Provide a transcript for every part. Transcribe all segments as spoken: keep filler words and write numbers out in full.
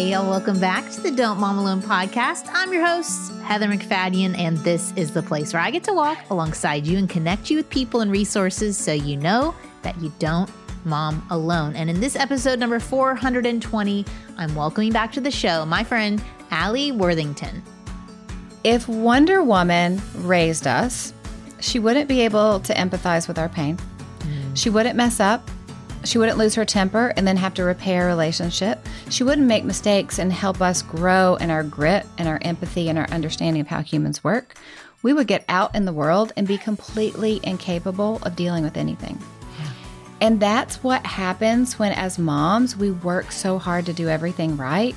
Hey, y'all, welcome back to the Don't Mom Alone podcast. I'm your host, Heather McFadden, and this is the place where I get to walk alongside you and connect you with people and resources so you know that you don't mom alone. And in this episode number four hundred twenty, I'm welcoming back to the show my friend, Alli Worthington. If Wonder Woman raised us, she wouldn't be able to empathize with our pain. Mm. She wouldn't mess up. She wouldn't lose her temper and then have to repair a relationship. She wouldn't make mistakes and help us grow in our grit and our empathy and our understanding of how humans work. We would get out in the world and be completely incapable of dealing with anything. Yeah. And that's what happens when, as moms, we work so hard to do everything right.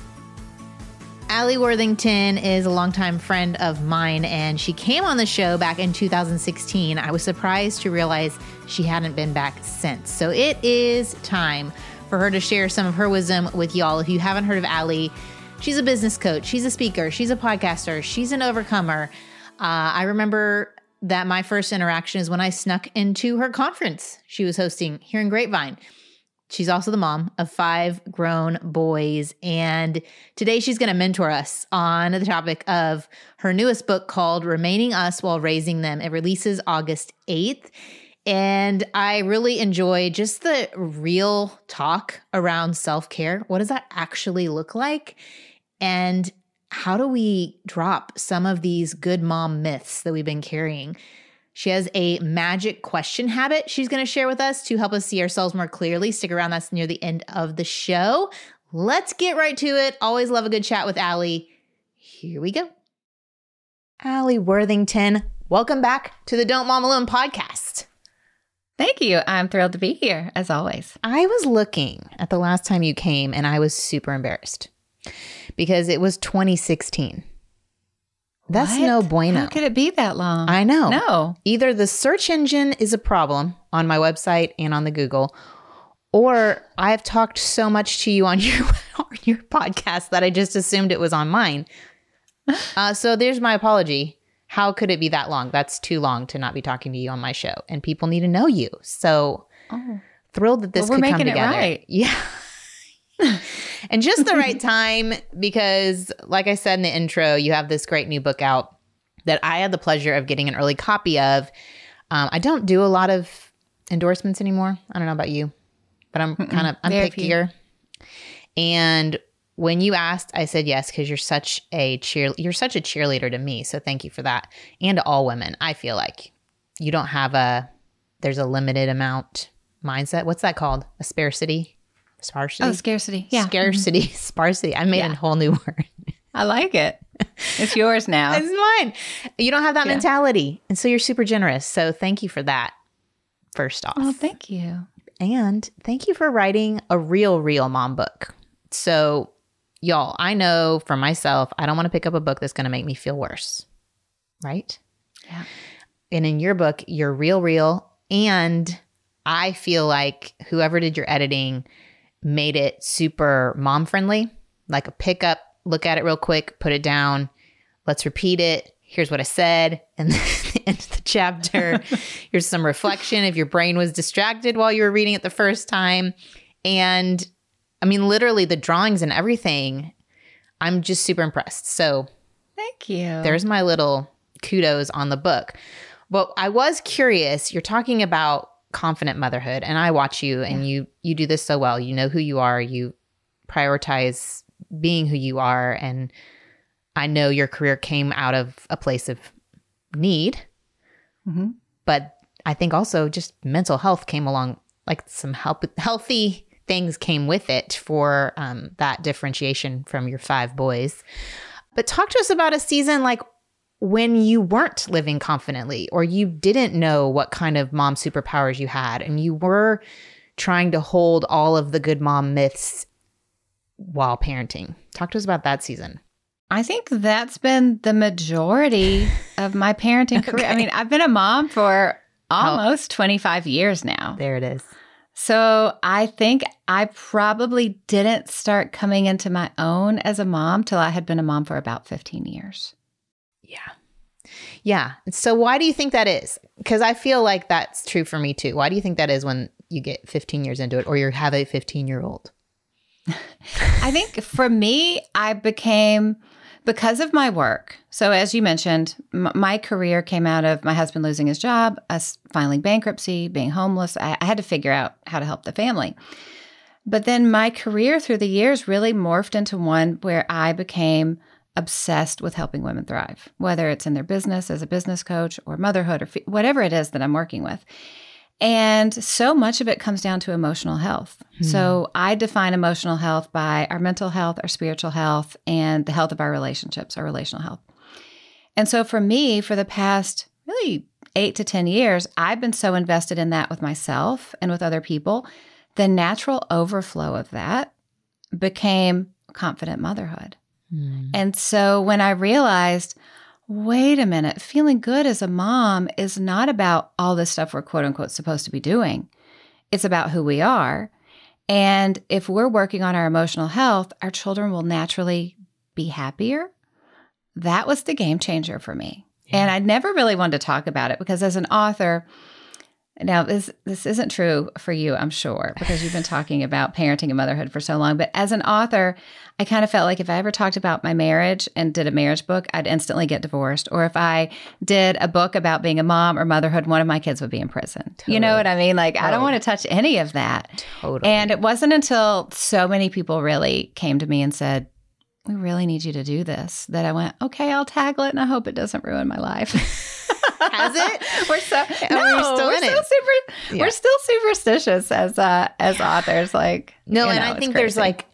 Alli Worthington is a longtime friend of mine, and she came on the show back in two thousand sixteen. I was surprised to realize she hadn't been back since. So it is time for her to share some of her wisdom with y'all. If you haven't heard of Alli, she's a business coach, she's a speaker, she's a podcaster, she's an overcomer. Uh, I remember that my first interaction is when I snuck into her conference she was hosting here in Grapevine. She's also the mom of five grown boys, and today she's going to mentor us on the topic of her newest book called Remaining Us While Raising Them. It releases August eighth, and I really enjoy just the real talk around self-care. What does that actually look like? And how do we drop some of these good mom myths that we've been carrying? She has a magic question habit she's going to share with us to help us see ourselves more clearly. Stick around. That's near the end of the show. Let's get right to it. Always love a good chat with Alli. Here we go. Alli Worthington, welcome back to the Don't Mom Alone podcast. Thank you. I'm thrilled to be here, as always. I was looking at the last time you came, and I was super embarrassed because it was twenty sixteen. That's what? No bueno. How could it be that long? I know. No. Either the search engine is a problem on my website and on the Google, or I've talked so much to you on your, on your podcast that I just assumed it was on mine. Uh, so there's my apology. How could it be that long? That's too long to not be talking to you on my show, and people need to know you. So oh. thrilled that this well, could come together. We're making it right. Yeah. And just the right time, because like I said in the intro, you have this great new book out that I had the pleasure of getting an early copy of. Um, I don't do a lot of endorsements anymore. I don't know about you, but I'm Mm-mm, kind of, I'm pickier. Few. And when you asked, I said yes, because you're such a cheer, you're such a cheerleader to me. So thank you for that. And to all women, I feel like you don't have a, there's a limited amount mindset. What's that called? A scarcity? Sparsity. Oh, scarcity. Yeah. Scarcity. Mm-hmm. Sparsity. I made yeah. a whole new word. I like it. It's yours now. It's mine. You don't have that yeah. mentality. And so you're super generous. So thank you for that, first off. Oh, thank you. And thank you for writing a real, real mom book. So y'all, I know for myself, I don't want to pick up a book that's going to make me feel worse. Right? Yeah. And in your book, you're real, real. And I feel like whoever did your editing made it super mom friendly, like a pickup, look at it real quick, put it down, let's repeat it. Here's what I said. And then at the end of the chapter, here's some reflection if your brain was distracted while you were reading it the first time. And I mean, literally the drawings and everything, I'm just super impressed. So thank you. There's my little kudos on the book. But I was curious, you're talking about confident motherhood, and I watch you, and you you do this so well. You know who you are, you prioritize being who you are, and I know your career came out of a place of need, mm-hmm. but I think also just mental health came along, like some help, healthy things came with it for um, that differentiation from your five boys. But talk to us about a season like when you weren't living confidently, or you didn't know what kind of mom superpowers you had, and you were trying to hold all of the good mom myths while parenting. Talk to us about that season. I think that's been the majority of my parenting okay. career. I mean, I've been a mom for almost oh. twenty-five years now. There it is. So I think I probably didn't start coming into my own as a mom till I had been a mom for about fifteen years. Yeah. Yeah. So why do you think that is? Because I feel like that's true for me too. Why do you think that is when you get fifteen years into it, or you have a fifteen-year-old? I think for me, I became, because of my work. So as you mentioned, m- my career came out of my husband losing his job, us filing bankruptcy, being homeless. I, I had to figure out how to help the family. But then my career through the years really morphed into one where I became obsessed with helping women thrive, whether it's in their business as a business coach or motherhood or f- whatever it is that I'm working with. And so much of it comes down to emotional health. Hmm. So I define emotional health by our mental health, our spiritual health, and the health of our relationships, our relational health. And so for me, for the past really eight to ten years, I've been so invested in that with myself and with other people. The natural overflow of that became confident motherhood. Mm. And so when I realized, wait a minute, feeling good as a mom is not about all this stuff we're quote unquote supposed to be doing. It's about who we are. And if we're working on our emotional health, our children will naturally be happier. That was the game changer for me. Yeah. And I never really wanted to talk about it because as an author, now, this this isn't true for you, I'm sure, because you've been talking about parenting and motherhood for so long. But as an author, I kind of felt like if I ever talked about my marriage and did a marriage book, I'd instantly get divorced. Or if I did a book about being a mom or motherhood, one of my kids would be in prison. Totally. You know what I mean? Like, totally. I don't want to touch any of that. Totally. And it wasn't until so many people really came to me and said, we really need you to do this, that I went, okay, I'll tackle it, and I hope it doesn't ruin my life. Has it? We're so no, we're still, we're still super. Yeah. We're still superstitious as uh, as authors. Like no, and know, I think crazy. there's like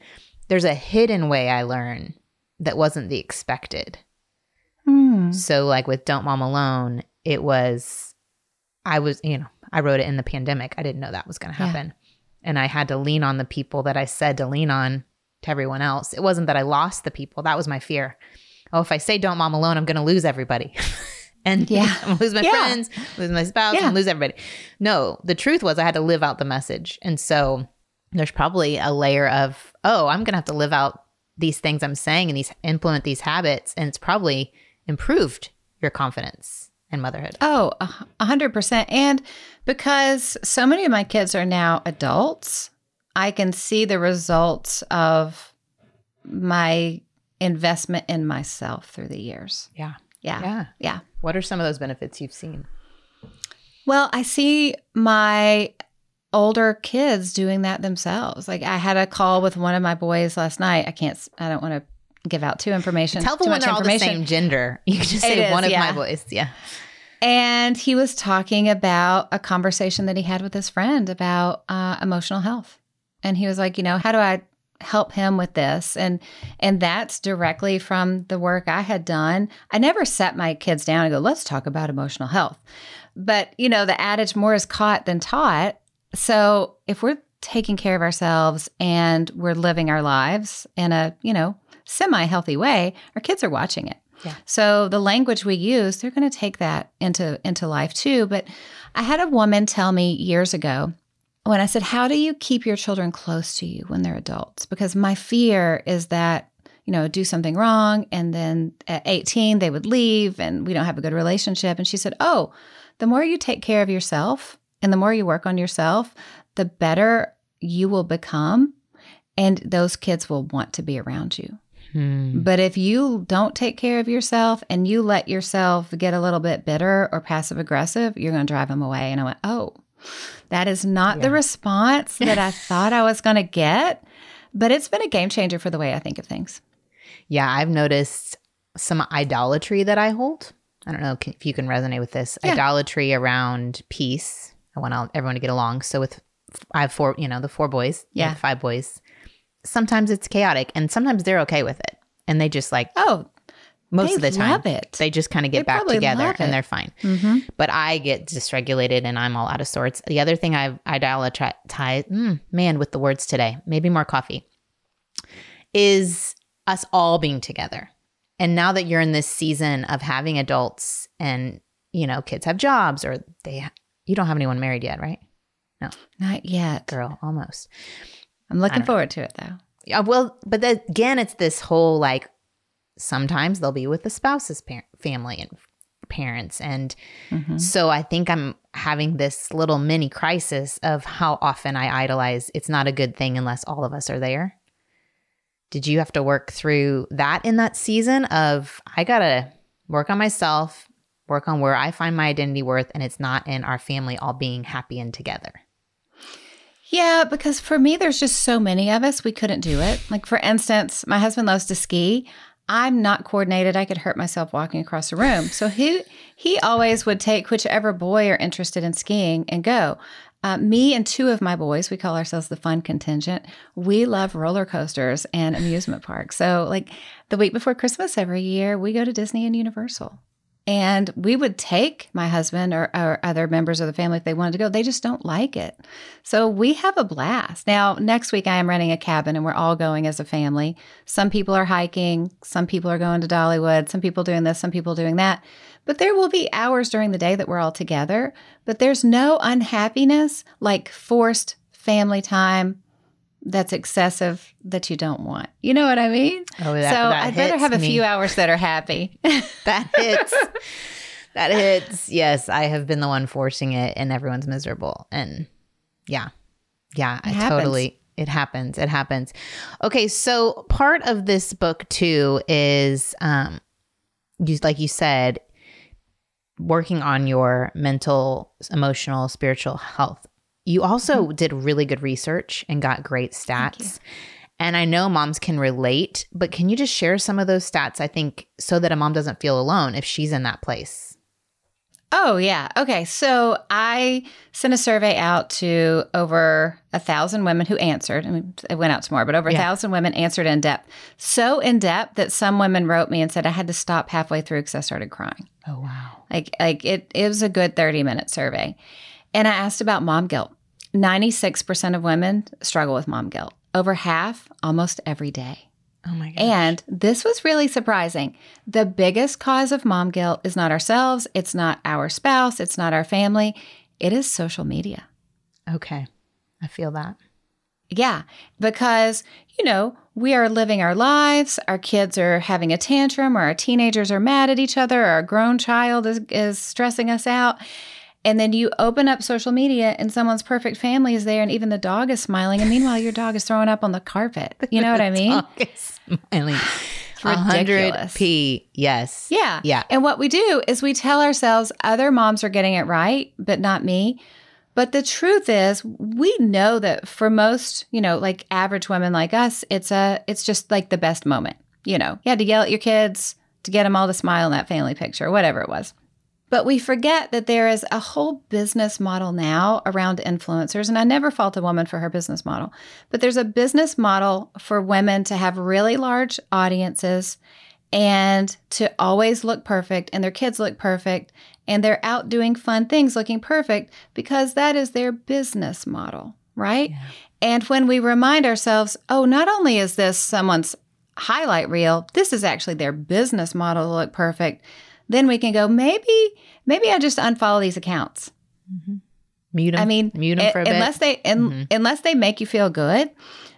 there's a hidden way I learn that wasn't the expected. Mm. So like with Don't Mom Alone, it was I was you know I wrote it in the pandemic. I didn't know that was going to happen, yeah. and I had to lean on the people that I said to lean on to everyone else. It wasn't that I lost the people. That was my fear. Oh, if I say Don't Mom Alone, I'm going to lose everybody. And yeah. I'm gonna lose my yeah. friends, lose my spouse, yeah. and lose everybody. No, the truth was I had to live out the message. And so there's probably a layer of, oh, I'm going to have to live out these things I'm saying and these implement these habits. And it's probably improved your confidence in motherhood. Oh, one hundred percent. And because so many of my kids are now adults, I can see the results of my investment in myself through the years. Yeah. Yeah. Yeah. Yeah. What are some of those benefits you've seen? Well, I see my older kids doing that themselves. Like I had a call with one of my boys last night. I can't, I don't want to give out too information. Tell them when they're all the same gender. You could just say is, one of yeah. my boys. Yeah. And he was talking about a conversation that he had with his friend about uh, emotional health. And he was like, you know, how do I help him with this? And and that's directly from the work I had done. I never sat my kids down and go, let's talk about emotional health. But, you know, the adage, more is caught than taught. So if we're taking care of ourselves and we're living our lives in a, you know, semi-healthy way, our kids are watching it. Yeah. So the language we use, they're going to take that into into life too. But I had a woman tell me years ago, when I said, how do you keep your children close to you when they're adults? Because my fear is that, you know, do something wrong and then at eighteen they would leave and we don't have a good relationship. And she said, oh, the more you take care of yourself and the more you work on yourself, the better you will become and those kids will want to be around you. Hmm. But if you don't take care of yourself and you let yourself get a little bit bitter or passive aggressive, you're going to drive them away. And I went, oh. That is not yeah. the response that I thought I was going to get, but it's been a game changer for the way I think of things. Yeah, I've noticed some idolatry that I hold. I don't know if you can resonate with this. Yeah. Idolatry around peace. I want everyone to get along. So with I have four, you know, the four boys, yeah, the five boys. Sometimes it's chaotic, and sometimes they're okay with it, and they just like oh. Most of the time, love it. They just kind of get they back together and they're fine. Mm-hmm. But I get dysregulated and I'm all out of sorts. The other thing I've idolatrized, mm, man, with the words today, maybe more coffee, is us all being together. And now that you're in this season of having adults and, you know, kids have jobs or they, you don't have anyone married yet, right? No. Not yet. Girl, almost. I'm looking forward know. to it though. Yeah, well, but the, again, it's this whole like, sometimes they'll be with the spouse's par- family and parents. And mm-hmm. so I think I'm having this little mini crisis of how often I idolize. It's not a good thing unless all of us are there. Did you have to work through that in that season of, I got to work on myself, work on where I find my identity worth, and it's not in our family all being happy and together? Yeah, because for me, there's just so many of us, we couldn't do it. Like, for instance, my husband loves to ski. I'm not coordinated. I could hurt myself walking across the room. So he, he always would take whichever boy are interested in skiing and go. Uh, me and two of my boys, we call ourselves the fun contingent. We love roller coasters and amusement parks. So like the week before Christmas every year, we go to Disney and Universal. And we would take my husband or, or other members of the family if they wanted to go. They just don't like it. So we have a blast. Now, next week I am renting a cabin and we're all going as a family. Some people are hiking. Some people are going to Dollywood. Some people doing this. Some people doing that. But there will be hours during the day that we're all together. But there's no unhappiness like forced family time that's excessive that you don't want. You know what I mean? Oh, that, so that I'd rather have me. a few hours that are happy. That hits. That hits. Yes, I have been the one forcing it and everyone's miserable. And yeah, yeah, it I happens. totally, it happens. It happens. Okay, so part of this book too is, um, you, like you said, working on your mental, emotional, spiritual health. You also mm-hmm. did really good research and got great stats. And I know moms can relate, but can you just share some of those stats, I think, so that a mom doesn't feel alone if she's in that place? Oh, yeah. Okay. So I sent a survey out to over a thousand women who answered. I mean, it went out to more, but over a yeah. thousand women answered in depth. So in depth that some women wrote me and said, I had to stop halfway through because I started crying. Oh, wow. Like, like it, it was a good thirty minute survey. And I asked about mom guilt. ninety-six percent of women struggle with mom guilt. Over half, almost every day. Oh my gosh. And this was really surprising. The biggest cause of mom guilt is not ourselves. It's not our spouse. It's not our family. It is social media. Okay. I feel that. Yeah. Because, you know, we are living our lives. Our kids are having a tantrum, or our teenagers are mad at each other, or our grown child is, is stressing us out. And then you open up social media and someone's perfect family is there and even the dog is smiling. And meanwhile, your dog is throwing up on the carpet. You know what I mean? The dog is smiling. It's ridiculous. one hundred percent Yes. Yeah. Yeah. And what we do is we tell ourselves other moms are getting it right, but not me. But the truth is we know that for most, you know, like average women like us, it's a, it's just like the best moment. You know, you had to yell at your kids to get them all to smile in that family picture, whatever it was. But we forget that there is a whole business model now around influencers. And I never fault a woman for her business model. But there's a business model for women to have really large audiences and to always look perfect, and their kids look perfect, and they're out doing fun things looking perfect because that is their business model, right? Yeah. And when we remind ourselves, oh, not only is this someone's highlight reel, this is actually their business model to look perfect, then we can go, maybe, maybe I just unfollow these accounts. Mm-hmm. Mute them. I mean, Mute them for a unless bit. they, un- mm-hmm. unless they make you feel good.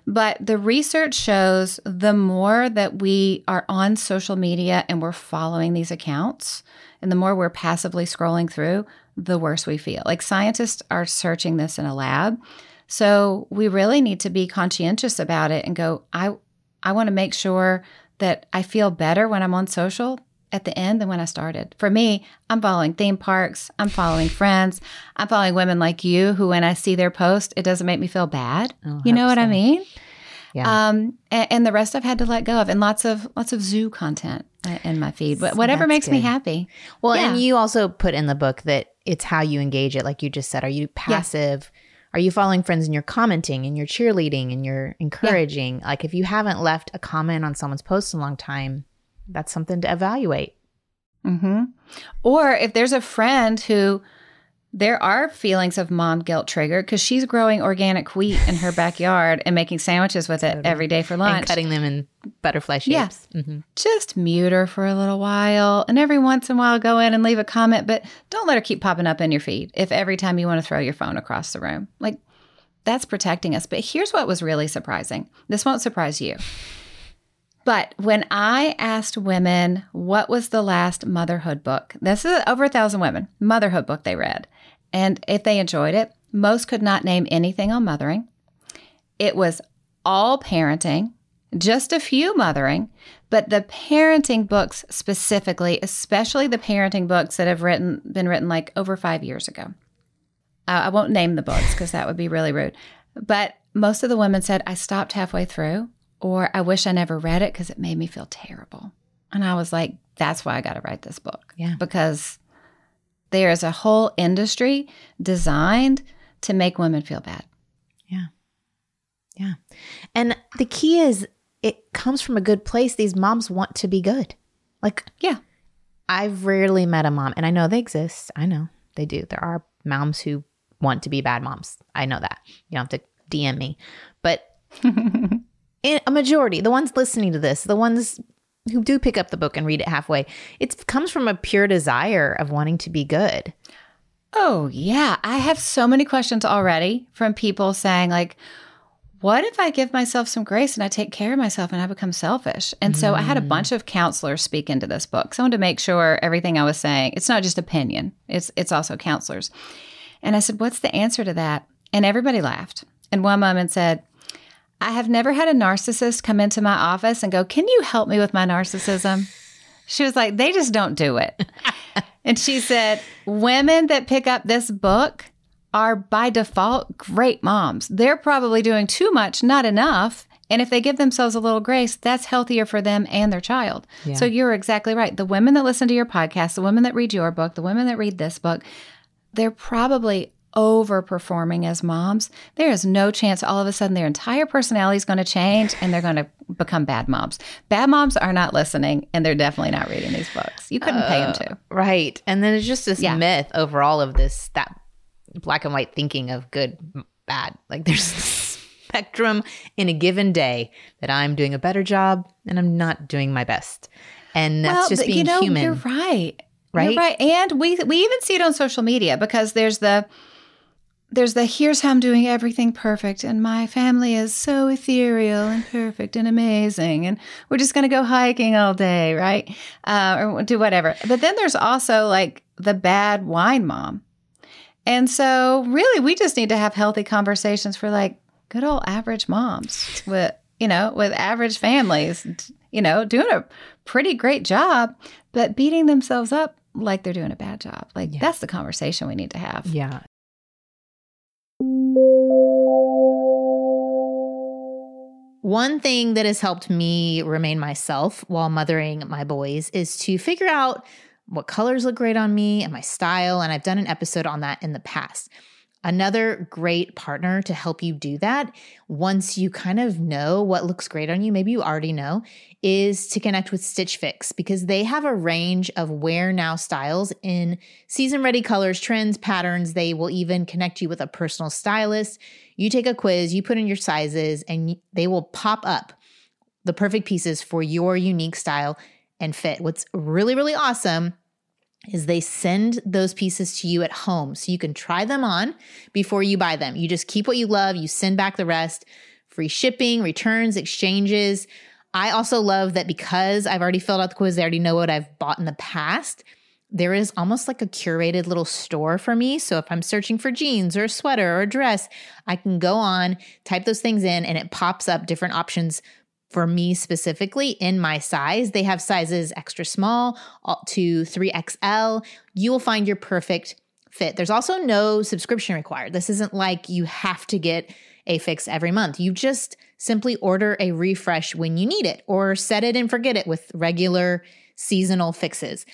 But the research shows the more that we are on social media and we're following these accounts, and the more we're passively scrolling through, the worse we feel. Like, scientists are searching this in a lab. So we really need to be conscientious about it and go, I, I want to make sure that I feel better when I'm on social at the end than when I started. For me, I'm following theme parks. I'm following friends. I'm following women like you who, when I see their post, it doesn't make me feel bad. Oh, you know what I mean? Yeah. Um, and, and the rest I've had to let go of, and lots of lots of zoo content in my feed, but whatever That's makes good. me happy. Well, yeah. And you also put in the book that it's how you engage it. Like you just said, are you passive? Yeah. Are you following friends and you're commenting and you're cheerleading and you're encouraging? Yeah. Like if you haven't left a comment on someone's post in a long time, that's something to evaluate. Mm-hmm. Or if there's a friend who there are feelings of mom guilt triggered because she's growing organic wheat in her backyard and making sandwiches with it totally. every day for lunch. And cutting them in butterfly shapes. Yeah. Mm-hmm. Just mute her for a little while. And every once in a while, go in and leave a comment. But don't let her keep popping up in your feed if every time you want to throw your phone across the room. Like, that's protecting us. But here's what was really surprising. This won't surprise you. But when I asked women, what was the last motherhood book? This is over a thousand women, motherhood book they read. And if they enjoyed it, most could not name anything on mothering. It was all parenting. just a few mothering, but the parenting books specifically, especially the parenting books that have written been written like over five years ago. Uh, I won't name the books because that would be really rude. But most of the women said, I stopped halfway through, or I wish I never read it because it made me feel terrible. And I was like, that's why I got to write this book. Yeah. Because there is a whole industry designed to make women feel bad. Yeah. Yeah. And the key is it comes from a good place. These moms want to be good. Like, yeah, I've rarely met a mom, and I know they exist. I know they do. There are moms who want to be bad moms. I know that. You don't have to D M me. But in a majority, the ones listening to this, the ones who do pick up the book and read it halfway, it comes from a pure desire of wanting to be good. Oh, yeah. I have so many questions already from people saying, like, what if I give myself some grace and I take care of myself and I become selfish? And so mm. I had a bunch of counselors speak into this book. So I wanted to make sure everything I was saying, it's not just opinion. It's it's also counselors. And I said, what's the answer to that? And everybody laughed. And one woman said, I have never had a narcissist come into my office and go, can you help me with my narcissism? She was like, they just don't do it. And she said, women that pick up this book are by default great moms. They're probably doing too much, not enough. And if they give themselves a little grace, that's healthier for them and their child. Yeah. So you're exactly right. The women that listen to your podcast, the women that read your book, the women that read this book, they're probably overperforming as moms. There is no chance all of a sudden their entire personality is going to change and they're going to become bad moms. Bad moms are not listening, and they're definitely not reading these books. You couldn't uh, pay them to. Right. And then it's just this yeah. myth over all of this, that black and white thinking of good, bad. Like there's a spectrum in a given day that I'm doing a better job and I'm not doing my best. And that's well, just being you know, human. You're right. Right. You're right. And we we even see it on social media because there's the there's the here's how I'm doing everything perfect and my family is so ethereal and perfect and amazing and we're just going to go hiking all day, right? Uh, or do whatever. But then there's also like the bad wine mom. And so really we just need to have healthy conversations for like good old average moms with, you know, with average families, you know, doing a pretty great job, but beating themselves up like they're doing a bad job. Like yeah. that's the conversation we need to have. Yeah. One thing that has helped me remain myself while mothering my boys is to figure out what colors look great on me and my style. And I've done an episode on that in the past. Another great partner to help you do that, once you kind of know what looks great on you, maybe you already know, is to connect with Stitch Fix, because they have a range of wear now styles in season-ready colors, trends, patterns. They will even connect you with a personal stylist. You take a quiz, you put in your sizes, and they will pop up the perfect pieces for your unique style and fit. What's really, really awesome is they send those pieces to you at home so you can try them on before you buy them. You just keep what you love. You send back the rest. Free shipping, returns, exchanges. I also love that because I've already filled out the quiz, I already know what I've bought in the past. There is almost like a curated little store for me. So if I'm searching for jeans or a sweater or a dress, I can go on, type those things in, and it pops up different options for me specifically in my size. They have sizes extra small to three X L. You will find your perfect fit. There's also no subscription required. This isn't like you have to get a fix every month. You just simply order a refresh when you need it, or set it and forget it with regular seasonal fixes.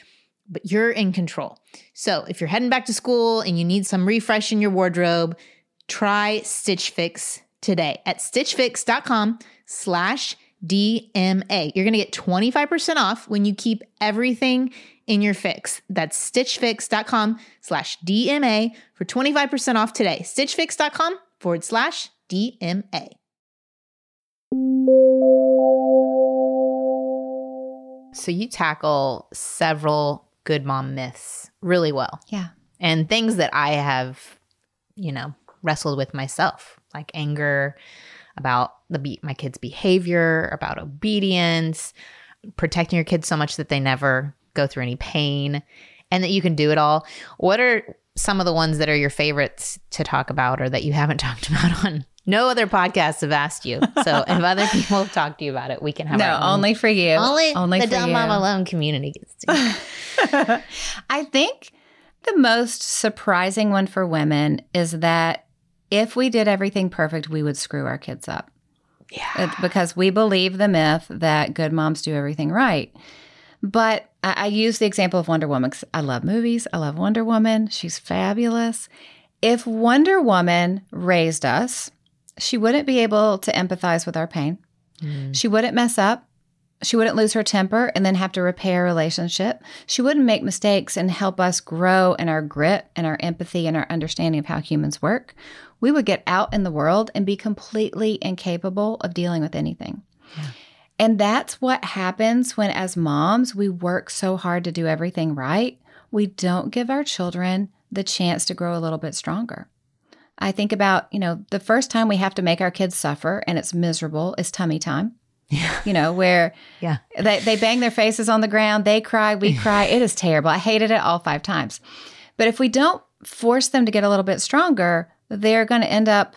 But you're in control. So if you're heading back to school and you need some refresh in your wardrobe, try Stitch Fix today at stitch fix dot com slash D M A. You're going to get twenty-five percent off when you keep everything in your fix. That's stitch fix dot com slash D M A for twenty-five percent off today. stitch fix dot com forward slash D M A. So you tackle several good mom myths really well. Yeah. And things that I have, you know, wrestled with myself, like anger, about the be- my kids' behavior, about obedience, protecting your kids so much that they never go through any pain, and that you can do it all. What are some of the ones that are your favorites to talk about or that you haven't talked about on no other podcasts have asked you. So if other people have talked to you about it, we can have no, our own. Only for you. Only, only the Don't Mom Alone community gets to. I think the most surprising one for women is that if we did everything perfect, we would screw our kids up. Yeah. Because we believe the myth that good moms do everything right. But I, I use the example of Wonder Woman because I love movies. I love Wonder Woman. She's fabulous. If Wonder Woman raised us, she wouldn't be able to empathize with our pain. Mm. She wouldn't mess up. She wouldn't lose her temper and then have to repair a relationship. She wouldn't make mistakes and help us grow in our grit and our empathy and our understanding of how humans work. We would get out in the world and be completely incapable of dealing with anything. Yeah. And that's what happens when, as moms, we work so hard to do everything right. We don't give our children the chance to grow a little bit stronger. I think about, you know, the first time we have to make our kids suffer and it's miserable is tummy time. Yeah. You know, where yeah. they, they bang their faces on the ground, they cry, we cry. It is terrible. I hated it all five times. But if we don't force them to get a little bit stronger, they're going to end up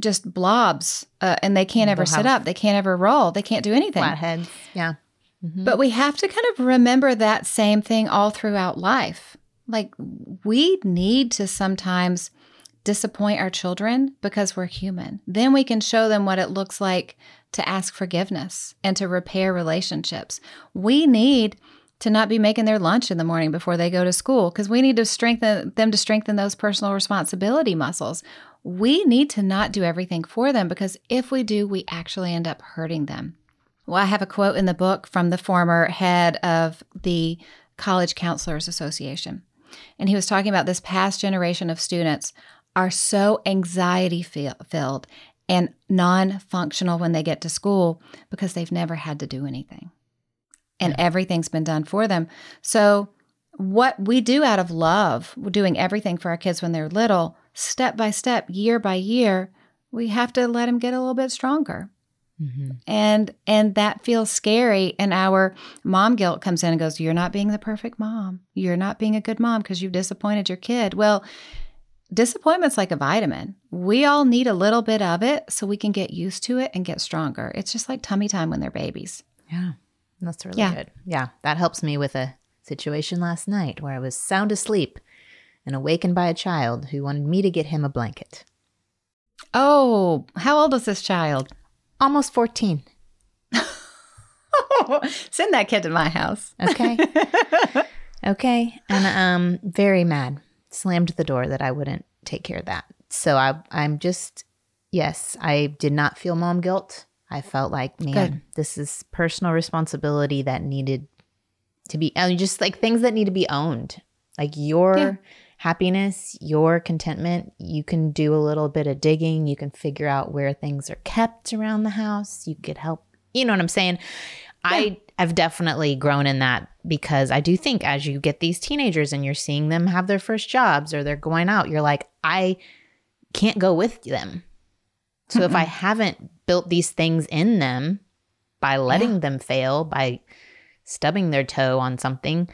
just blobs uh, and they can't ever sit up. They can't ever roll. They can't do anything. Flatheads. Yeah. Mm-hmm. But we have to kind of remember that same thing all throughout life. Like, we need to sometimes disappoint our children because we're human. Then we can show them what it looks like to ask forgiveness and to repair relationships. We need to not be making their lunch in the morning before they go to school because we need to strengthen them to strengthen those personal responsibility muscles. We need to not do everything for them because if we do, we actually end up hurting them. Well, I have a quote in the book from the former head of the College Counselors Association. And he was talking about this past generation of students are so anxiety-filled and non-functional when they get to school because they've never had to do anything. And yeah. everything's been done for them. So what we do out of love, doing everything for our kids when they're little, step by step, year by year, we have to let them get a little bit stronger. Mm-hmm. And and that feels scary. And our mom guilt comes in and goes, you're not being the perfect mom. You're not being a good mom because you've disappointed your kid. Well, disappointment's like a vitamin. We all need a little bit of it so we can get used to it and get stronger. It's just like tummy time when they're babies. Yeah, that's really yeah. good. Yeah, that helps me with a situation last night where I was sound asleep and awakened by a child who wanted me to get him a blanket. Oh, how old is this child? Almost fourteen. Send that kid to my house. Okay. Okay. And um, very mad. Slammed the door that I wouldn't take care of that. So I, I'm just, yes, I did not feel mom guilt. I felt like, man, Good. This is personal responsibility that needed to be, I mean, just like things that need to be owned. Like your yeah. happiness, your contentment, you can do a little bit of digging. You can figure out where things are kept around the house. You could help. You know what I'm saying? Yeah. I I've definitely grown in that because I do think as you get these teenagers and you're seeing them have their first jobs or they're going out, you're like, I can't go with them. So mm-hmm. if I haven't built these things in them by letting yeah. them fail, by stubbing their toe on something,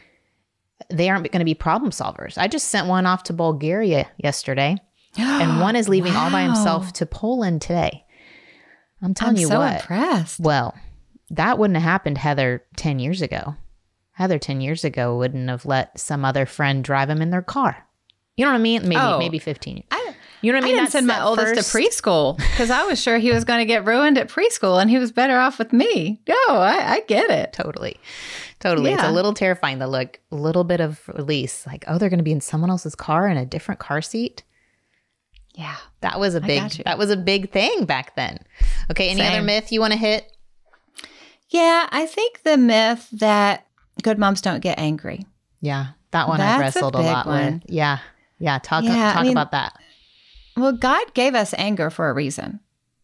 they aren't going to be problem solvers. I just sent one off to Bulgaria yesterday and one is leaving wow. all by himself to Poland today. I'm telling I'm you so what. I'm so impressed. Well, that wouldn't have happened, Heather, ten years ago. Heather ten years ago wouldn't have let some other friend drive him in their car. You know what I mean? Maybe oh, maybe fifteen years. I, you know what I mean? I didn't send my oldest first... to preschool because I was sure he was going to get ruined at preschool and he was better off with me. No, I, I get it. Totally. Totally. Yeah. It's a little terrifying, the like, little bit of release. Like, oh, they're going to be in someone else's car in a different car seat? Yeah. That was a big, that was a big thing back then. Okay. Any Same. Other myth you want to hit? Yeah, I think the myth that good moms don't get angry. Yeah, that one That's I wrestled a, big a lot one. With. Yeah, yeah. Talk yeah, talk I mean, about that. Well, God gave us anger for a reason.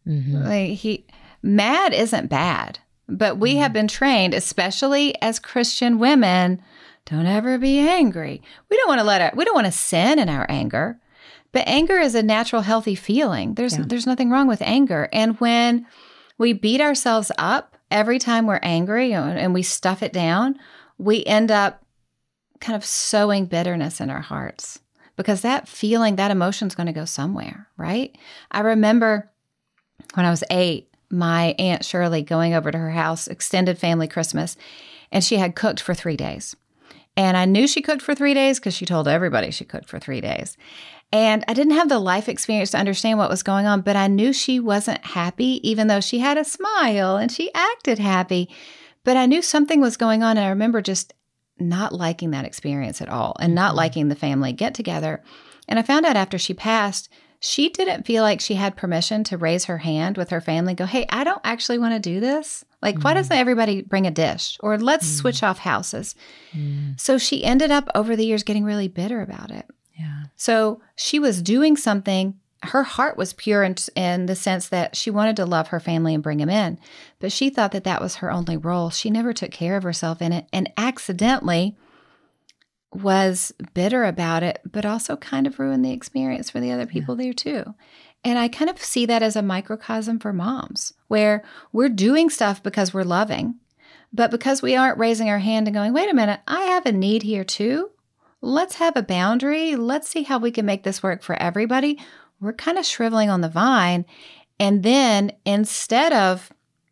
Mm-hmm. Like he, mad isn't bad, but we mm-hmm. have been trained, especially as Christian women, don't ever be angry. We don't want to let our, we don't want to sin in our anger, but anger is a natural, healthy feeling. There's yeah. there's nothing wrong with anger, and when we beat ourselves up. Every time we're angry and we stuff it down, we end up kind of sowing bitterness in our hearts because that feeling, that emotion is going to go somewhere, right? I remember when I was eight, my Aunt Shirley going over to her house, extended family Christmas, and she had cooked for three days. And I knew she cooked for three days because she told everybody she cooked for three days. And I didn't have the life experience to understand what was going on, but I knew she wasn't happy, even though she had a smile and she acted happy. But I knew something was going on. And I remember just not liking that experience at all and not liking the family get together. And I found out after she passed, she didn't feel like she had permission to raise her hand with her family, go, hey, I don't actually want to do this. Like, mm. why doesn't everybody bring a dish? Or let's mm. switch off houses. Mm. So she ended up over the years getting really bitter about it. Yeah. So she was doing something. Her heart was pure in, in the sense that she wanted to love her family and bring them in. But she thought that that was her only role. She never took care of herself in it and accidentally was bitter about it, but also kind of ruined the experience for the other people yeah. there too. And I kind of see that as a microcosm for moms, where we're doing stuff because we're loving, but because we aren't raising our hand and going, wait a minute, I have a need here too. Let's have a boundary. Let's see how we can make this work for everybody. We're kind of shriveling on the vine. And then instead of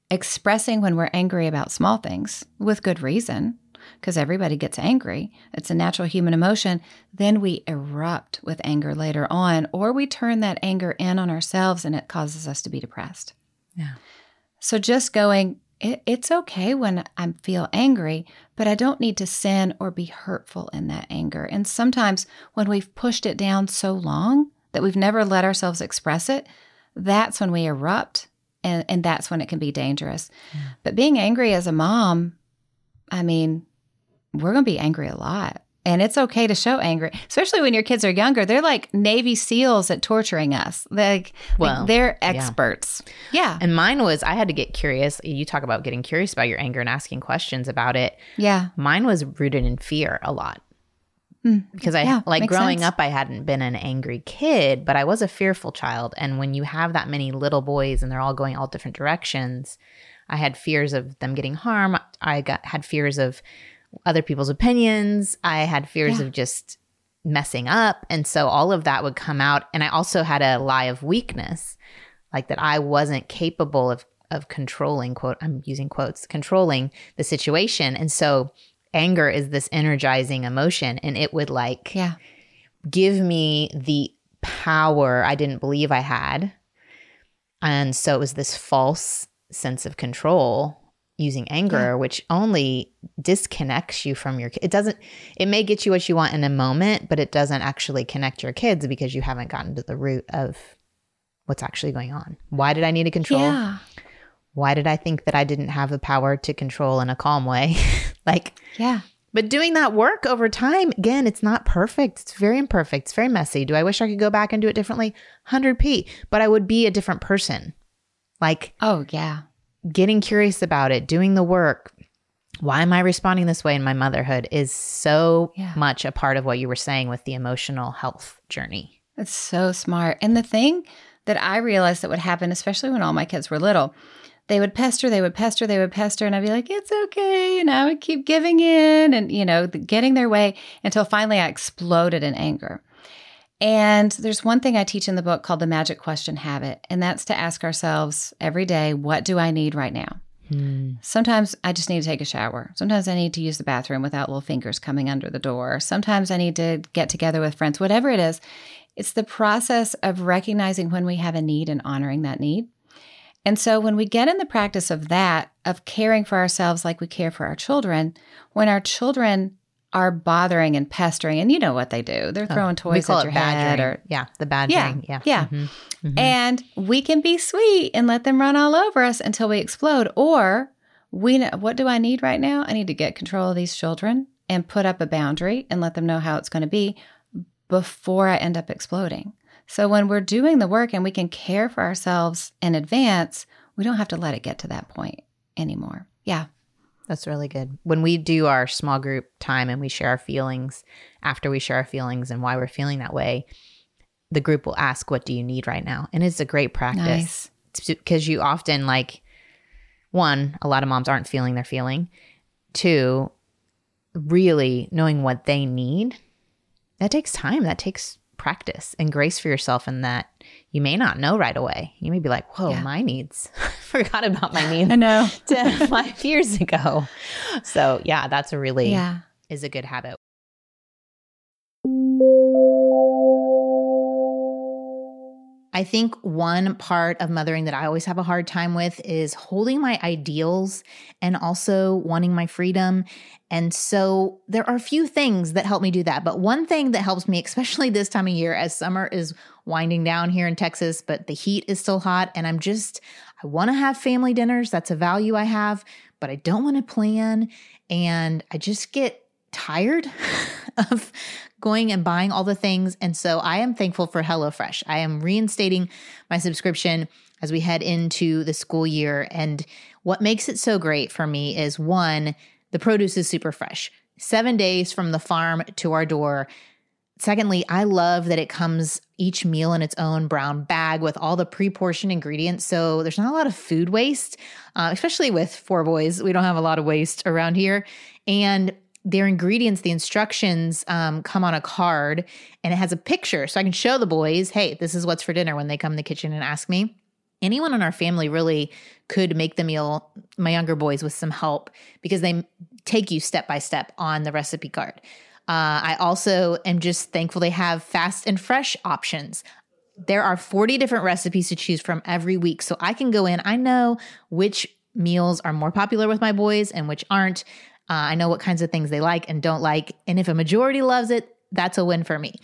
expressing when we're angry about small things with good reason, because everybody gets angry, it's a natural human emotion, then we erupt with anger later on, or we turn that anger in on ourselves and it causes us to be depressed. Yeah. So just going, it, it's okay when I feel angry, but I don't need to sin or be hurtful in that anger. And sometimes when we've pushed it down so long that we've never let ourselves express it, that's when we erupt, and, and that's when it can be dangerous. Yeah. But being angry as a mom, I mean, we're going to be angry a lot. And it's okay to show anger, especially when your kids are younger. They're like Navy SEALs at torturing us. Like, well, like they're experts. Yeah. yeah. And mine was, I had to get curious. You talk about getting curious about your anger and asking questions about it. Yeah. Mine was rooted in fear a lot. Mm. Because I, yeah, like growing sense. up, I hadn't been an angry kid, but I was a fearful child. And when you have that many little boys and they're all going all different directions, I had fears of them getting harm. I got had fears of other people's opinions. I had fears yeah. of just messing up. And so all of that would come out. And I also had a lie of weakness, like that I wasn't capable of, of controlling, quote, I'm using quotes, controlling the situation. And so anger is this energizing emotion, and it would like yeah. give me the power I didn't believe I had. And so it was this false sense of control using anger, yeah. which only disconnects you from your kids. It doesn't, it may get you what you want in a moment, but it doesn't actually connect your kids because you haven't gotten to the root of what's actually going on. Why did I need to control? Yeah. Why did I think that I didn't have the power to control in a calm way? like, yeah. But doing that work over time, again, it's not perfect. It's very imperfect. It's very messy. Do I wish I could go back and do it differently? one hundred percent. But I would be a different person. Like, oh, yeah. Getting curious about it, doing the work. Why am I responding this way in my motherhood is so yeah. much a part of what you were saying with the emotional health journey. That's so smart. And the thing that I realized that would happen, especially when all my kids were little, they would pester, they would pester, they would pester. And I'd be like, it's okay. And I would keep giving in and, you know, getting their way until finally I exploded in anger. And there's one thing I teach in the book called the Magic Question Habit, and that's to ask ourselves every day, what do I need right now? Hmm. Sometimes I just need to take a shower. Sometimes I need to use the bathroom without little fingers coming under the door. Sometimes I need to get together with friends, whatever it is. It's the process of recognizing when we have a need and honoring that need. And so when we get in the practice of that, of caring for ourselves like we care for our children, when our children are bothering and pestering, and you know what they do. They're throwing oh, toys at your head. Or, yeah, the badgering. Yeah, yeah. yeah. Mm-hmm. Mm-hmm. And we can be sweet and let them run all over us until we explode. Or, we. what do I need right now? I need to get control of these children and put up a boundary and let them know how it's going to be before I end up exploding. So when we're doing the work and we can care for ourselves in advance, we don't have to let it get to that point anymore. Yeah. That's really good. When we do our small group time and we share our feelings, after we share our feelings and why we're feeling that way, the group will ask, what do you need right now? And it's a great practice because nice. you often like, one, a lot of moms aren't feeling their feeling. Two, really knowing what they need that takes time. That takes practice and grace for yourself, in that you may not know right away. You may be like, whoa, yeah. my needs. Forgot about my needs. I know. Five years ago. So yeah, that's a really yeah. is a good habit. I think one part of mothering that I always have a hard time with is holding my ideals and also wanting my freedom. And so there are a few things that help me do that. But one thing that helps me, especially this time of year, as summer is winding down here in Texas, but the heat is still hot, and I'm just, I want to have family dinners. That's a value I have, but I don't want to plan. And I just get tired of going and buying all the things. And so I am thankful for HelloFresh. I am reinstating my subscription as we head into the school year. And what makes it so great for me is, one, the produce is super fresh, seven days from the farm to our door. Secondly, I love that it comes each meal in its own brown bag with all the pre-portioned ingredients. So there's not a lot of food waste, uh, especially with four boys. We don't have a lot of waste around here. And their ingredients, the instructions um, come on a card, and it has a picture. So I can show the boys, hey, this is what's for dinner when they come in the kitchen and ask me. Anyone in our family really could make the meal, my younger boys, with some help, because they take you step by step on the recipe card. Uh, I also am just thankful they have fast and fresh options. There are forty different recipes to choose from every week. So I can go in, I know which meals are more popular with my boys and which aren't. Uh, I know what kinds of things they like and don't like. And if a majority loves it, that's a win for me.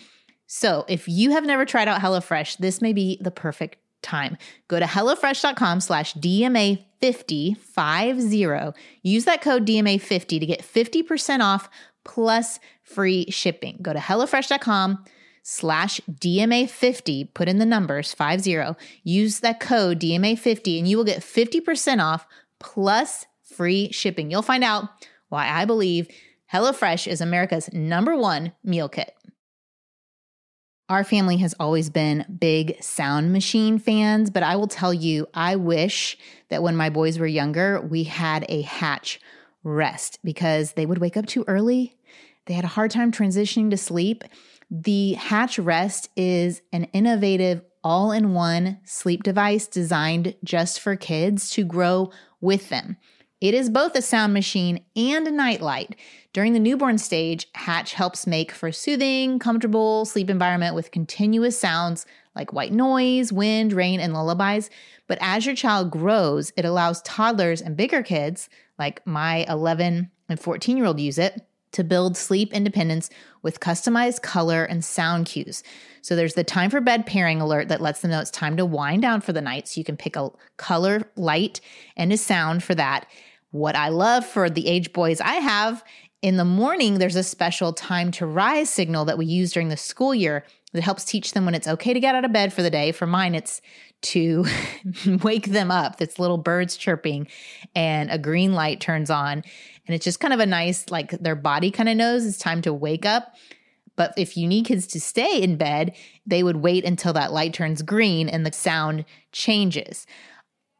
So if you have never tried out HelloFresh, this may be the perfect time. Go to HelloFresh.com slash D M A fifty, five zero. Use that code D M A fifty to get fifty percent off plus free shipping. Go to HelloFresh.com slash D M A fifty, put in the numbers, five zero. Use that code D M A fifty and you will get fifty percent off plus free shipping. You'll find out why I believe HelloFresh is America's number one meal kit. Our family has always been big Sound Machine fans, but I will tell you, I wish that when my boys were younger, we had a Hatch Rest, because they would wake up too early. They had a hard time transitioning to sleep. The Hatch Rest is an innovative all-in-one sleep device designed just for kids to grow with them. It is both a sound machine and a nightlight. During the newborn stage, Hatch helps make for a soothing, comfortable sleep environment with continuous sounds like white noise, wind, rain, and lullabies. But as your child grows, it allows toddlers and bigger kids, like my eleven and fourteen-year-old use it, to build sleep independence with customized color and sound cues. So there's the time for bed pairing alert that lets them know it's time to wind down for the night. So you can pick a color, light, and a sound for that. What I love for the age boys I have, in the morning, there's a special time to rise signal that we use during the school year that helps teach them when it's okay to get out of bed for the day. For mine, it's to wake them up. It's little birds chirping and a green light turns on. And it's just kind of a nice, like, their body kind of knows it's time to wake up. But if you need kids to stay in bed, they would wait until that light turns green and the sound changes.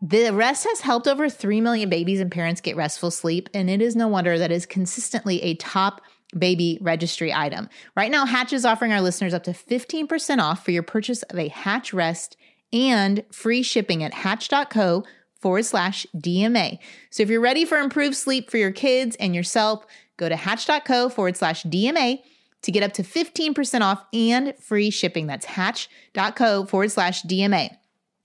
The Rest has helped over three million babies and parents get restful sleep, and it is no wonder that is consistently a top baby registry item. Right now, Hatch is offering our listeners up to fifteen percent off for your purchase of a Hatch Rest and free shipping at hatch.co forward slash DMA. So if you're ready for improved sleep for your kids and yourself, go to hatch.co forward slash DMA to get up to fifteen percent off and free shipping. That's hatch.co forward slash DMA.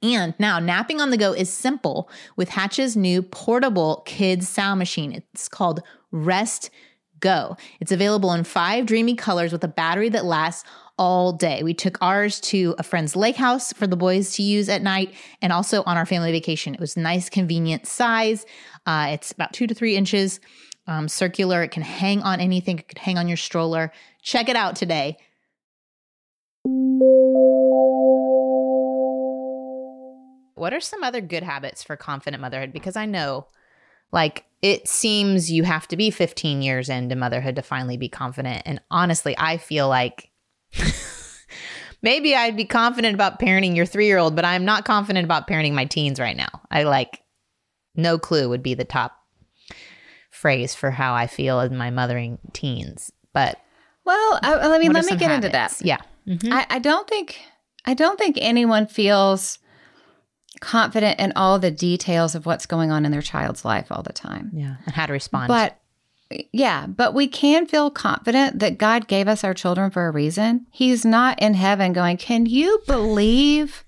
And now, napping on the go is simple with Hatch's new portable kids sound machine. It's called Rest Go. It's available in five dreamy colors with a battery that lasts all day. We took ours to a friend's lake house for the boys to use at night, and also on our family vacation. It was nice, convenient size. Uh, it's about two to three inches, um, circular. It can hang on anything. It could hang on your stroller. Check it out today. What are some other good habits for confident motherhood? Because I know, like, it seems you have to be fifteen years into motherhood to finally be confident. And honestly, I feel like maybe I'd be confident about parenting your three-year-old, but I'm not confident about parenting my teens right now. I like, no clue would be the top phrase for how I feel in my mothering teens. But Well, I, I mean, let me get habits? into that. Yeah. Mm-hmm. I, I don't think, I don't think anyone feels confident in all the details of what's going on in their child's life all the time. Yeah. And how to respond. But yeah, but we can feel confident that God gave us our children for a reason. He's not in heaven going, can you believe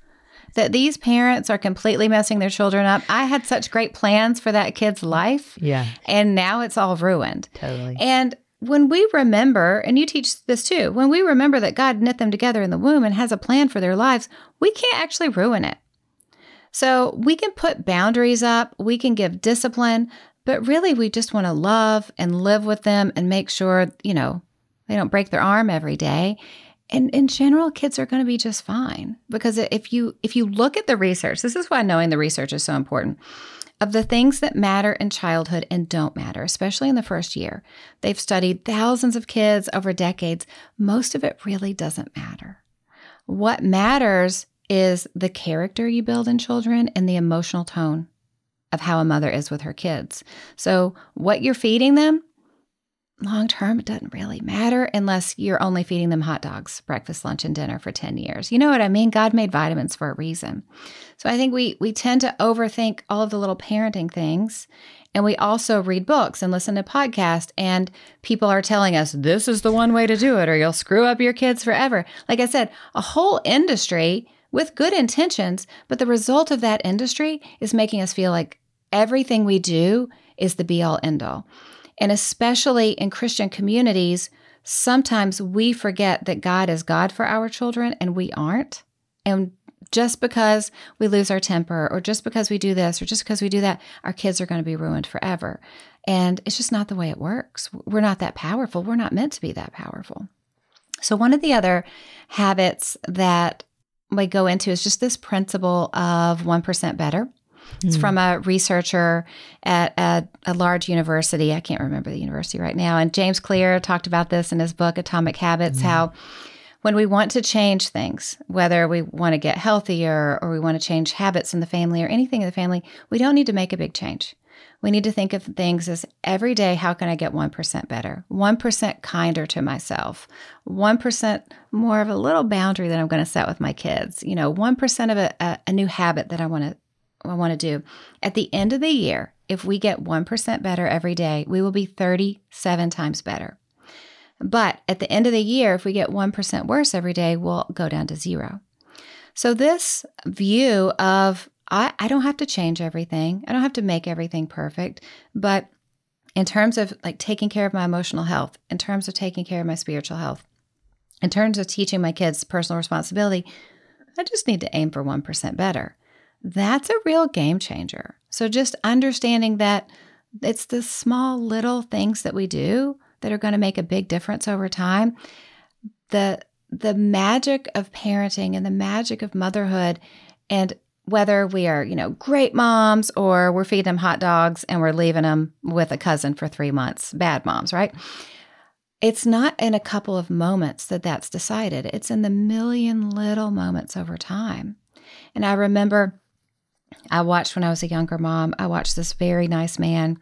that these parents are completely messing their children up? I had such great plans for that kid's life. Yeah. And now it's all ruined. Totally. And when we remember, and you teach this too, when we remember that God knit them together in the womb and has a plan for their lives, we can't actually ruin it. So we can put boundaries up, we can give discipline, but really we just want to love and live with them and make sure, you know, they don't break their arm every day. And in general, kids are going to be just fine, because if you if you look at the research, this is why knowing the research is so important. Of the things that matter in childhood and don't matter, especially in the first year, they've studied thousands of kids over decades. Most of it really doesn't matter. What matters is the character you build in children and the emotional tone of how a mother is with her kids. So what you're feeding them, long term, it doesn't really matter unless you're only feeding them hot dogs, breakfast, lunch, and dinner for ten years. You know what I mean? God made vitamins for a reason. So I think we we tend to overthink all of the little parenting things. And we also read books and listen to podcasts, and people are telling us, this is the one way to do it, or you'll screw up your kids forever. Like I said, a whole industry with good intentions, but the result of that industry is making us feel like everything we do is the be-all, end-all. And especially in Christian communities, sometimes we forget that God is God for our children and we aren't. And just because we lose our temper, or just because we do this, or just because we do that, our kids are going to be ruined forever. And it's just not the way it works. We're not that powerful. We're not meant to be that powerful. So one of the other habits that we go into is just this principle of one percent better. It's from a researcher at a, a large university. I can't remember the university right now. And James Clear talked about this in his book, Atomic Habits, mm. how when we want to change things, whether we want to get healthier or we want to change habits in the family or anything in the family, we don't need to make a big change. We need to think of things as every day, how can I get one percent better, one percent kinder to myself, one percent more of a little boundary that I'm going to set with my kids, you know, one percent of a, a, a new habit that I want to I want to do. At the end of the year, if we get one percent better every day, we will be thirty-seven times better. But at the end of the year, if we get one percent worse every day, we'll go down to zero. So this view of, I, I don't have to change everything. I don't have to make everything perfect. But in terms of like taking care of my emotional health, in terms of taking care of my spiritual health, in terms of teaching my kids personal responsibility, I just need to aim for one percent better. That's a real game changer. So just understanding that it's the small little things that we do that are going to make a big difference over time. The the magic of parenting and the magic of motherhood, and whether we are, you know, great moms or we're feeding them hot dogs and we're leaving them with a cousin for three months, bad moms, right? It's not in a couple of moments that that's decided. It's in the million little moments over time. And I remember I watched when I was a younger mom, I watched this very nice man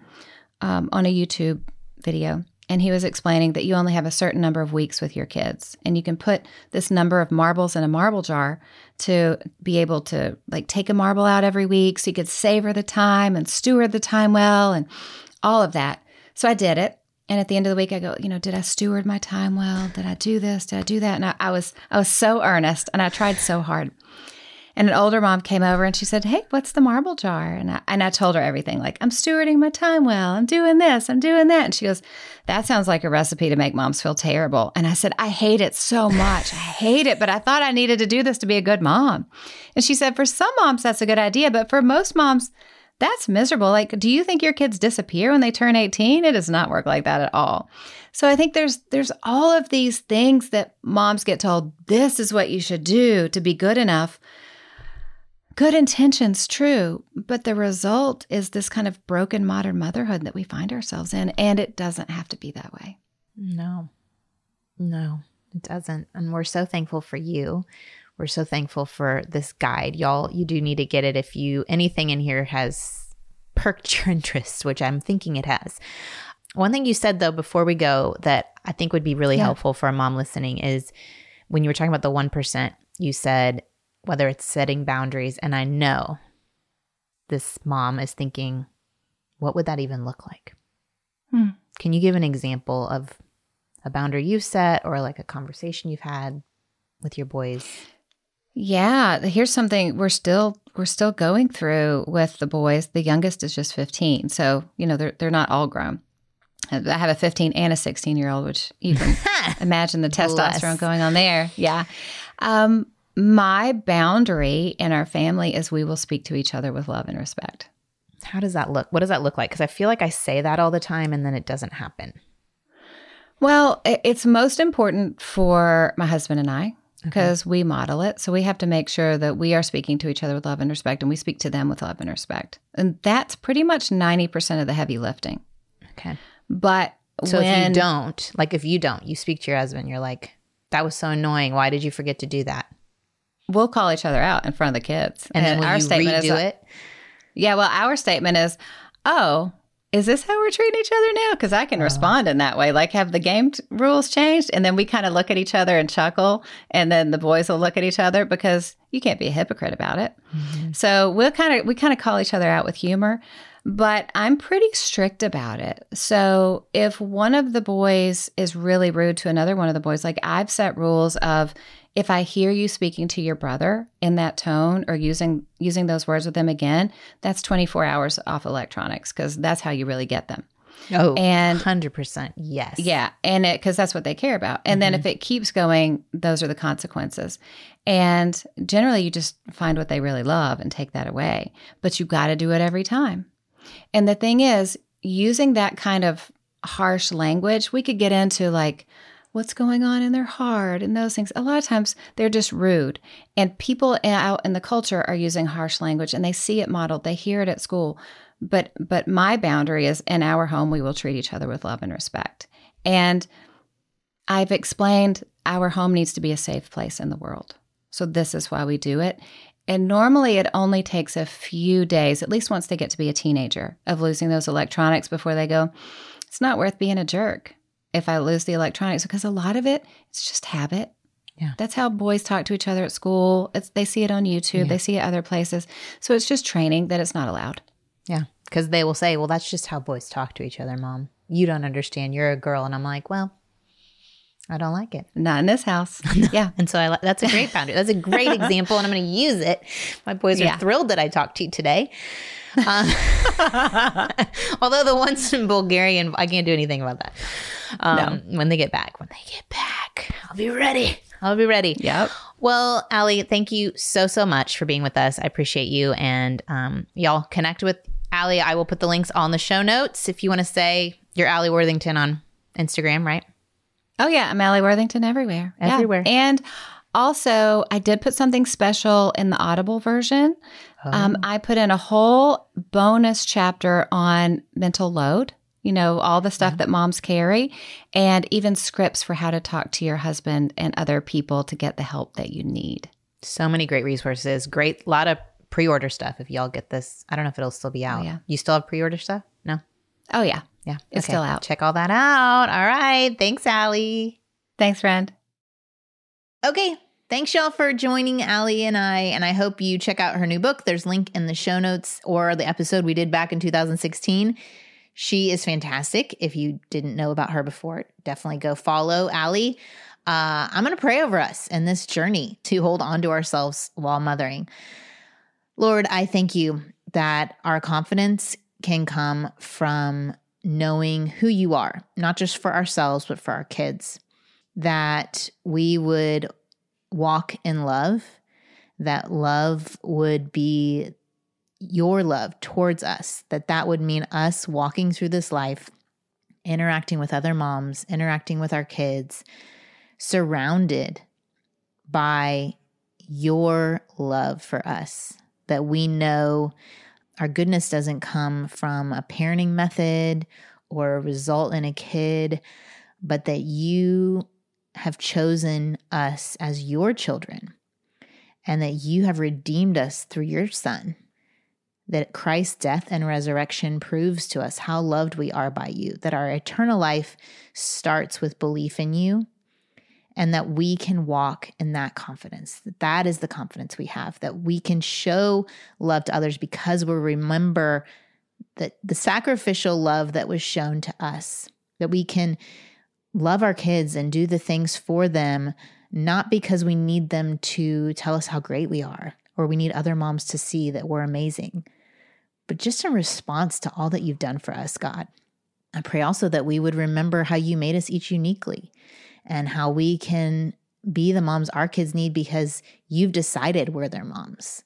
um, on a YouTube video, and he was explaining that you only have a certain number of weeks with your kids, and you can put this number of marbles in a marble jar to be able to like take a marble out every week so you could savor the time and steward the time well and all of that. So I did it. And at the end of the week, I go, you know, did I steward my time well? Did I do this? Did I do that? And I, I was I was so earnest, and I tried so hard. And an older mom came over and she said, hey, what's the marble jar? And I, and I told her everything, like, I'm stewarding my time well. I'm doing this. I'm doing that. And she goes, that sounds like a recipe to make moms feel terrible. And I said, I hate it so much. I hate it, but I thought I needed to do this to be a good mom. And she said, for some moms, that's a good idea. But for most moms, that's miserable. Like, do you think your kids disappear when they turn eighteen? It does not work like that at all. So I think there's there's all of these things that moms get told, this is what you should do to be good enough. Good intentions, true, but the result is this kind of broken modern motherhood that we find ourselves in, and it doesn't have to be that way. No, no, it doesn't. And we're so thankful for you. We're so thankful for this guide. Y'all, you do need to get it if you, anything in here has perked your interest, which I'm thinking it has. One thing you said, though, before we go that I think would be really yeah. helpful for a mom listening is when you were talking about the one percent, you said whether it's setting boundaries. And I know this mom is thinking, what would that even look like? Hmm. Can you give an example of a boundary you've set or like a conversation you've had with your boys? Yeah. Here's something we're still we're still going through with the boys. The youngest is just fifteen. So, you know, they're they're not all grown. I have a fifteen and a sixteen-year-old, which even imagine the testosterone Bless. Going on there. Yeah. Um, my boundary in our family is we will speak to each other with love and respect. How does that look? What does that look like? Because I feel like I say that all the time and then it doesn't happen. Well, it's most important for my husband and I. Because okay. we model it. So we have to make sure that we are speaking to each other with love and respect, and we speak to them with love and respect. And that's pretty much ninety percent of the heavy lifting. Okay. But so when, if you don't, like if you don't, you speak to your husband, you're like, that was so annoying. Why did you forget to do that? We'll call each other out in front of the kids. And, and then our you statement redo is, it? Yeah, well, our statement is, oh, is this how we're treating each other now? Because I can oh. respond in that way. Like, have the game t- rules changed? And then we kind of look at each other and chuckle. And then the boys will look at each other because you can't be a hypocrite about it. Mm-hmm. So we'll kind of we kind of call each other out with humor. But I'm pretty strict about it. So if one of the boys is really rude to another one of the boys, like I've set rules of if I hear you speaking to your brother in that tone or using using those words with them again, that's twenty-four hours off electronics because that's how you really get them. Oh, and one hundred percent. Yes. Yeah. And it because that's what they care about. And mm-hmm. then if it keeps going, those are the consequences. And generally, you just find what they really love and take that away. But you've got to do it every time. And the thing is, using that kind of harsh language, we could get into like what's going on in their heart and those things. A lot of times they're just rude, and people out in the culture are using harsh language and they see it modeled. They hear it at school. But but my boundary is in our home, we will treat each other with love and respect. And I've explained our home needs to be a safe place in the world. So this is why we do it. And normally it only takes a few days, at least once they get to be a teenager, of losing those electronics before they go, it's not worth being a jerk if I lose the electronics, because a lot of it, it's just habit. Yeah. That's how boys talk to each other at school. It's, they see it on YouTube. Yeah. They see it other places. So it's just training that it's not allowed. Yeah, because they will say, well, that's just how boys talk to each other, Mom. You don't understand. You're a girl. And I'm like, well, I don't like it. Not in this house. Yeah. And so I, that's a great boundary. That's a great example, and I'm going to use it. My boys are yeah. thrilled that I talked to you today. Uh, although the ones in Bulgarian, I can't do anything about that. Um, no. When they get back, when they get back, I'll be ready. I'll be ready. Yep. Well, Alli, thank you so, so much for being with us. I appreciate you. And um, y'all connect with Alli. I will put the links on the show notes. If you want to say you're Alli Worthington on Instagram, right? Oh, yeah. I'm Alli Worthington everywhere. Everywhere. Yeah. And also, I did put something special in the Audible version. Oh. Um, I put in a whole bonus chapter on mental load, you know, all the stuff yeah. that moms carry, and even scripts for how to talk to your husband and other people to get the help that you need. So many great resources. Great. Lot of pre-order stuff if y'all get this. I don't know if it'll still be out. Oh, yeah. You still have pre-order stuff? No? Oh, yeah. Yeah. It's okay. Still out. Check all that out. All right. Thanks, Alli. Thanks, friend. Okay. Thanks, y'all, for joining Alli and I. And I hope you check out her new book. There's a link in the show notes or the episode we did back in two thousand sixteen. She is fantastic. If you didn't know about her before, definitely go follow Alli. Uh, I'm going to pray over us in this journey to hold on to ourselves while mothering. Lord, I thank you that our confidence can come from knowing who you are, not just for ourselves, but for our kids, that we would walk in love, that love would be your love towards us, that that would mean us walking through this life, interacting with other moms, interacting with our kids, surrounded by your love for us, that we know our goodness doesn't come from a parenting method or a result in a kid, but that you have chosen us as your children and that you have redeemed us through your son, that Christ's death and resurrection proves to us how loved we are by you, that our eternal life starts with belief in you, and that we can walk in that confidence. That is the confidence we have, that we can show love to others because we remember that the sacrificial love that was shown to us, that we can love our kids and do the things for them, not because we need them to tell us how great we are, or we need other moms to see that we're amazing, but just in response to all that you've done for us, God. I pray also that we would remember how you made us each uniquely and how we can be the moms our kids need because you've decided we're their moms.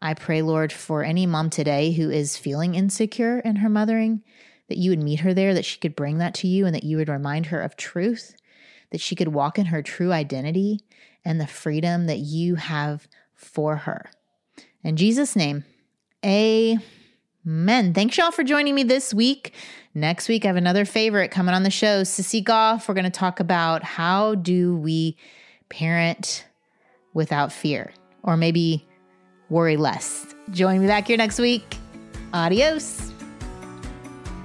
I pray, Lord, for any mom today who is feeling insecure in her mothering, that you would meet her there, that she could bring that to you, and that you would remind her of truth, that she could walk in her true identity and the freedom that you have for her. In Jesus' name, amen. Thanks y'all for joining me this week. Next week, I have another favorite coming on the show, Sissy Goff. We're going to talk about how do we parent without fear, or maybe worry less. Join me back here next week. Adios.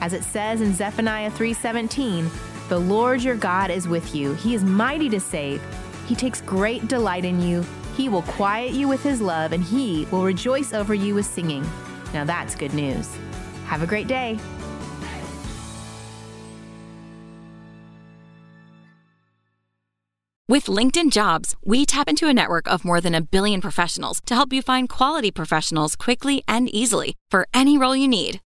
As it says in Zephaniah three seventeen, the Lord your God is with you. He is mighty to save. He takes great delight in you. He will quiet you with his love, and he will rejoice over you with singing. Now that's good news. Have a great day. With LinkedIn Jobs, we tap into a network of more than a billion professionals to help you find quality professionals quickly and easily for any role you need.